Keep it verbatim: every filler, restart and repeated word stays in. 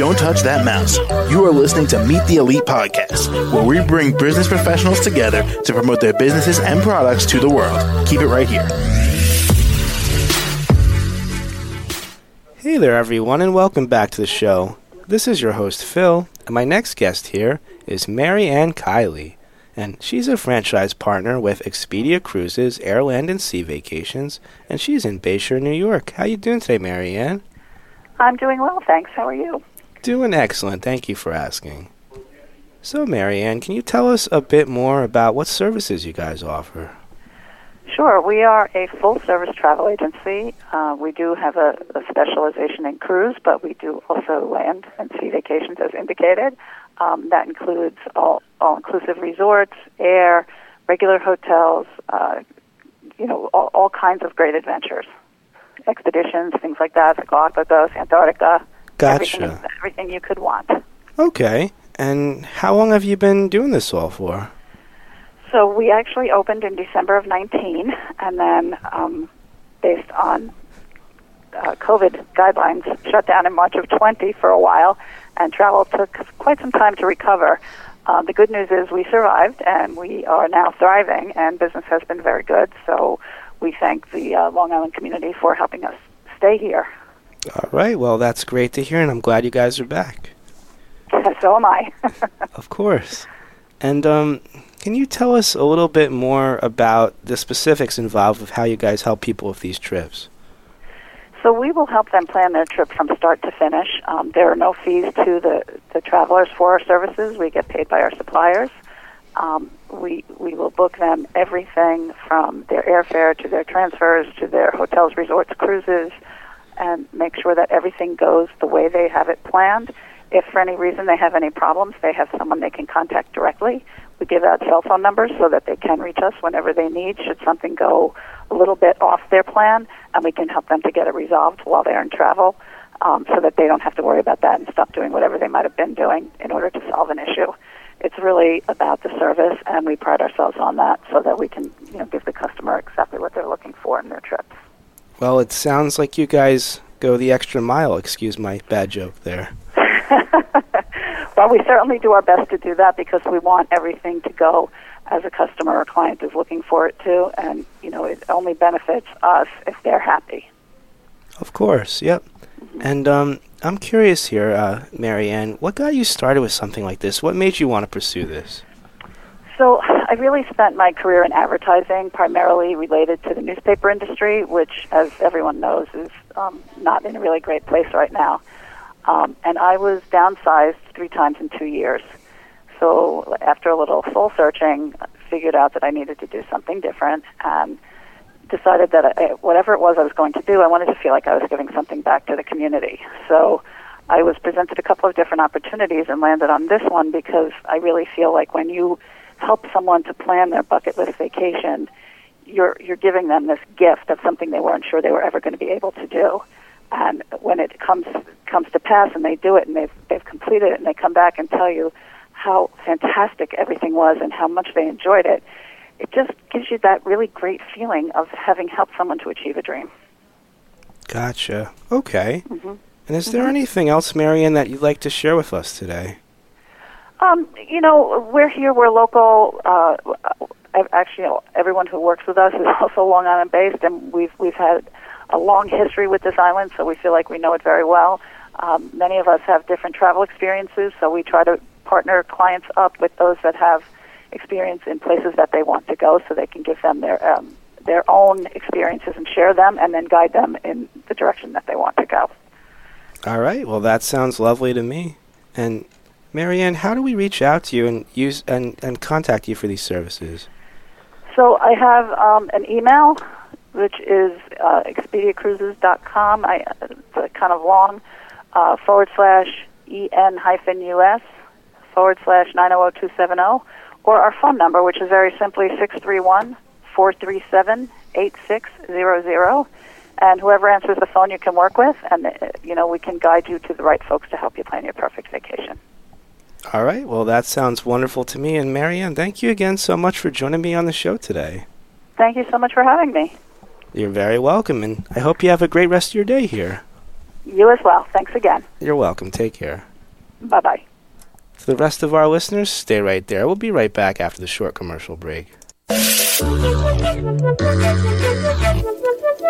Don't touch that mouse. You are listening to Meet the Elite Podcast, where we bring business professionals together to promote their businesses and products to the world. Keep it right here. Hey there, everyone, and welcome back to the show. This is your host, Phil, and my next guest here is Maryann Kiley, and she's a franchise partner with Expedia Cruises, Airland and Sea Vacations, and she's in Bayshire, New York. How you doing today, Maryann? I'm doing well, thanks. How are you? Doing excellent. Thank you for asking. So, Maryann, can you tell us a bit more about what services you guys offer? Sure. We are a full-service travel agency. Uh, we do have a, a specialization in cruise, but we do also land and sea vacations, as indicated. Um, that includes all, all-inclusive resorts, air, regular hotels, uh, you know, all, all kinds of great adventures, expeditions, things like that, the Galapagos, Antarctica. Gotcha. Everything, everything you could want. Okay. And how long have you been doing this all for? So we actually opened in December of nineteen, and then um, based on uh, COVID guidelines, shut down in March of twenty for a while, and travel took quite some time to recover. Uh, the good news is we survived, and we are now thriving, and business has been very good, so we thank the uh, Long Island community for helping us stay here. All right. Well, that's great to hear, and I'm glad you guys are back. So am I. Of course. And um, can you tell us a little bit more about the specifics involved with how you guys help people with these trips? So we will help them plan their trip from start to finish. Um, there are no fees to the, the travelers for our services. We get paid by our suppliers. Um, we we will book them everything from their airfare to their transfers to their hotels, resorts, cruises, and make sure that everything goes the way they have it planned. If for any reason they have any problems, they have someone they can contact directly. We give out cell phone numbers so that they can reach us whenever they need, should something go a little bit off their plan, and we can help them to get it resolved while they're in travel, um, so that they don't have to worry about that and stop doing whatever they might have been doing in order to solve an issue. It's really about the service, and we pride ourselves on that so that we can, you know, give the customer exactly what they're looking for in their trips. Well, it sounds like you guys go the extra mile. Excuse my bad joke there. Well, we certainly do our best to do that because we want everything to go as a customer or client is looking for it to, and, you know, it only benefits us if they're happy. Of course, yep. Mm-hmm. And um, I'm curious here, uh, Maryann, what got you started with something like this? What made you want to pursue this? So I really spent my career in advertising, primarily related to the newspaper industry, which, as everyone knows, is um, not in a really great place right now. Um, and I was downsized three times in two years. So after a little soul searching, figured out that I needed to do something different and decided that I, whatever it was I was going to do, I wanted to feel like I was giving something back to the community. So I was presented a couple of different opportunities and landed on this one because I really feel like when you help someone to plan their bucket list vacation, you're you're giving them this gift of something they weren't sure they were ever going to be able to do. And when it comes comes to pass and they do it and they've, they've completed it and they come back and tell you how fantastic everything was and how much they enjoyed it, it just gives you that really great feeling of having helped someone to achieve a dream. Gotcha. Okay. Mm-hmm. And is there mm-hmm. anything else, Maryann, that you'd like to share with us today? Um, you know, we're here, we're local. Uh, actually, you know, everyone who works with us is also Long Island-based, and we've we've had a long history with this island, so we feel like we know it very well. Um, many of us have different travel experiences, so we try to partner clients up with those that have experience in places that they want to go so they can give them their um, their own experiences and share them and then guide them in the direction that they want to go. All right. Well, that sounds lovely to me. And, Maryann, how do we reach out to you and use and, and contact you for these services? So I have um, an email, which is uh, expedia cruises dot com. I, it's kind of long, uh, forward slash en hyphen us, forward slash nine zero zero two seven zero, or our phone number, which is very simply six three one, four three seven, eight six zero zero. And whoever answers the phone you can work with, and, uh, you know, we can guide you to the right folks to help you plan your perfect vacation. All right. Well, that sounds wonderful to me. And, Maryann, thank you again so much for joining me on the show today. Thank you so much for having me. You're very welcome, and I hope you have a great rest of your day here. You as well. Thanks again. You're welcome. Take care. Bye-bye. To the rest of our listeners, stay right there. We'll be right back after the short commercial break.